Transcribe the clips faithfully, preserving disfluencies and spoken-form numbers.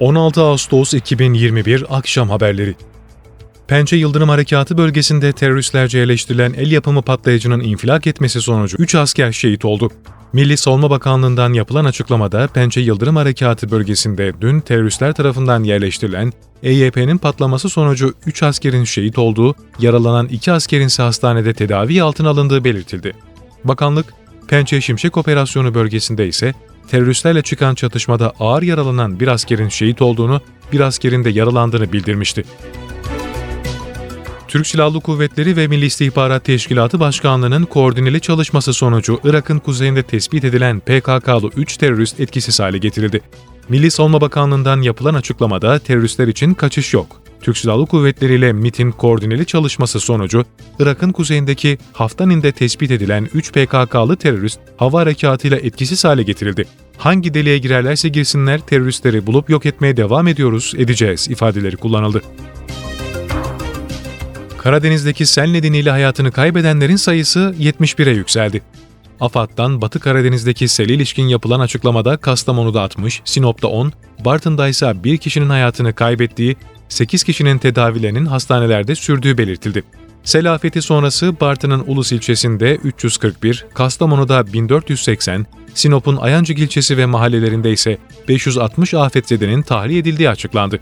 on altı Ağustos iki bin yirmi bir akşam haberleri. Pençe Yıldırım Harekatı bölgesinde teröristlerce eleştirilen el yapımı patlayıcının infilak etmesi sonucu üç asker şehit oldu. Milli Savunma Bakanlığı'ndan yapılan açıklamada Pençe Yıldırım Harekatı bölgesinde dün teröristler tarafından yerleştirilen E Y P'nin patlaması sonucu üç askerin şehit olduğu, yaralanan iki askerin ise hastanede tedavi altına alındığı belirtildi. Bakanlık, Pençe Şimşek operasyonu bölgesinde ise teröristlerle çıkan çatışmada ağır yaralanan bir askerin şehit olduğunu, bir askerin de yaralandığını bildirmişti. Türk Silahlı Kuvvetleri ve Milli İstihbarat Teşkilatı Başkanlığı'nın koordineli çalışması sonucu Irak'ın kuzeyinde tespit edilen P K K'lı üç terörist etkisiz hale getirildi. Milli Savunma Bakanlığı'ndan yapılan açıklamada teröristler için kaçış yok. Türk Silahlı Kuvvetleri ile M İ T'in koordineli çalışması sonucu Irak'ın kuzeyindeki Haftaninde tespit edilen üç P K K'lı terörist hava harekatıyla etkisiz hale getirildi. Hangi deliğe girerlerse girsinler teröristleri bulup yok etmeye devam ediyoruz, edeceğiz ifadeleri kullanıldı. Karadeniz'deki sel nedeniyle hayatını kaybedenlerin sayısı yetmiş bire yükseldi. AFAD'dan Batı Karadeniz'deki sele ilişkin yapılan açıklamada Kastamonu'da altmış, Sinop'ta on, Bartın'da ise bir kişinin hayatını kaybettiği, sekiz kişinin tedavilerinin hastanelerde sürdüğü belirtildi. Sel afeti sonrası Bartın'ın Ulus ilçesinde üç yüz kırk bir, Kastamonu'da bin dört yüz seksen, Sinop'un Ayancık ilçesi ve mahallelerinde ise beş yüz altmış afetzedenin tahliye edildiği açıklandı.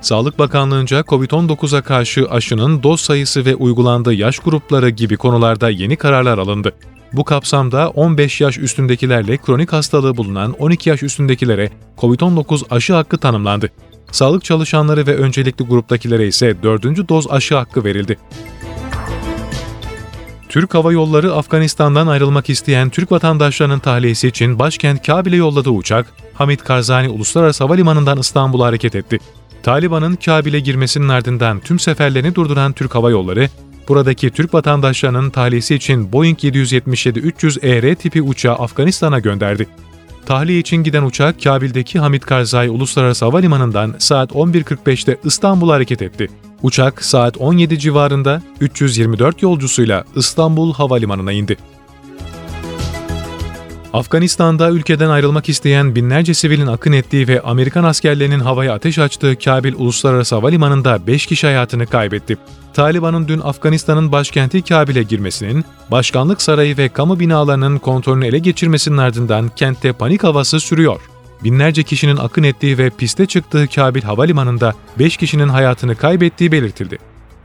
Sağlık Bakanlığı'nca covid on dokuza karşı aşının doz sayısı ve uygulandığı yaş grupları gibi konularda yeni kararlar alındı. Bu kapsamda on beş yaş üstündekilerle kronik hastalığı bulunan on iki yaş üstündekilere covid on dokuz aşı hakkı tanımlandı. Sağlık çalışanları ve öncelikli gruptakilere ise dördüncü doz aşı hakkı verildi. Türk Hava Yolları Afganistan'dan ayrılmak isteyen Türk vatandaşlarının tahliyesi için başkent Kabil'e yolladığı uçak, Hamit Karzani Uluslararası Havalimanı'ndan İstanbul'a hareket etti. Taliban'ın Kabil'e girmesinin ardından tüm seferlerini durduran Türk Hava Yolları, buradaki Türk vatandaşlarının tahliyesi için Boeing yedi yüz yetmiş yedi üç yüz E R tipi uçağı Afganistan'a gönderdi. Tahliye için giden uçak Kabil'deki Hamit Karzai Uluslararası Havalimanı'ndan saat on bir kırk beşte İstanbul'a hareket etti. Uçak saat on yedi civarında üç yüz yirmi dört yolcusuyla İstanbul Havalimanı'na indi. Afganistan'da ülkeden ayrılmak isteyen binlerce sivilin akın ettiği ve Amerikan askerlerinin havaya ateş açtığı Kabil Uluslararası Havalimanı'nda beş kişi hayatını kaybetti. Taliban'ın dün Afganistan'ın başkenti Kabil'e girmesinin, başkanlık sarayı ve kamu binalarının kontrolünü ele geçirmesinin ardından kentte panik havası sürüyor. Binlerce kişinin akın ettiği ve piste çıktığı Kabil Havalimanı'nda beş kişinin hayatını kaybettiği belirtildi.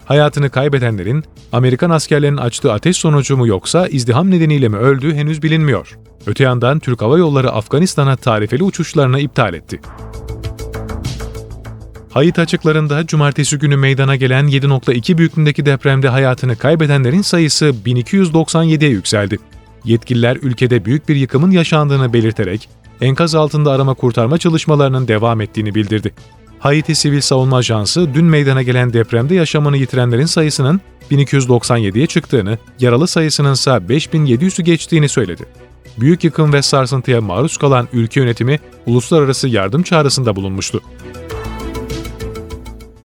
Hayatını kaybedenlerin, Amerikan askerlerinin açtığı ateş sonucu mu yoksa izdiham nedeniyle mi öldüğü henüz bilinmiyor. Öte yandan Türk Hava Yolları Afganistan'a tarifeli uçuşlarını iptal etti. Haiti açıklarında cumartesi günü meydana gelen yedi nokta iki büyüklüğündeki depremde hayatını kaybedenlerin sayısı bin iki yüz doksan yediye yükseldi. Yetkililer ülkede büyük bir yıkımın yaşandığını belirterek enkaz altında arama kurtarma çalışmalarının devam ettiğini bildirdi. Haiti Sivil Savunma Ajansı dün meydana gelen depremde yaşamını yitirenlerin sayısının bin iki yüz doksan yediye çıktığını, yaralı sayısının ise beş bin yedi yüzü geçtiğini söyledi. Büyük yıkım ve sarsıntıya maruz kalan ülke yönetimi uluslararası yardım çağrısında bulunmuştu.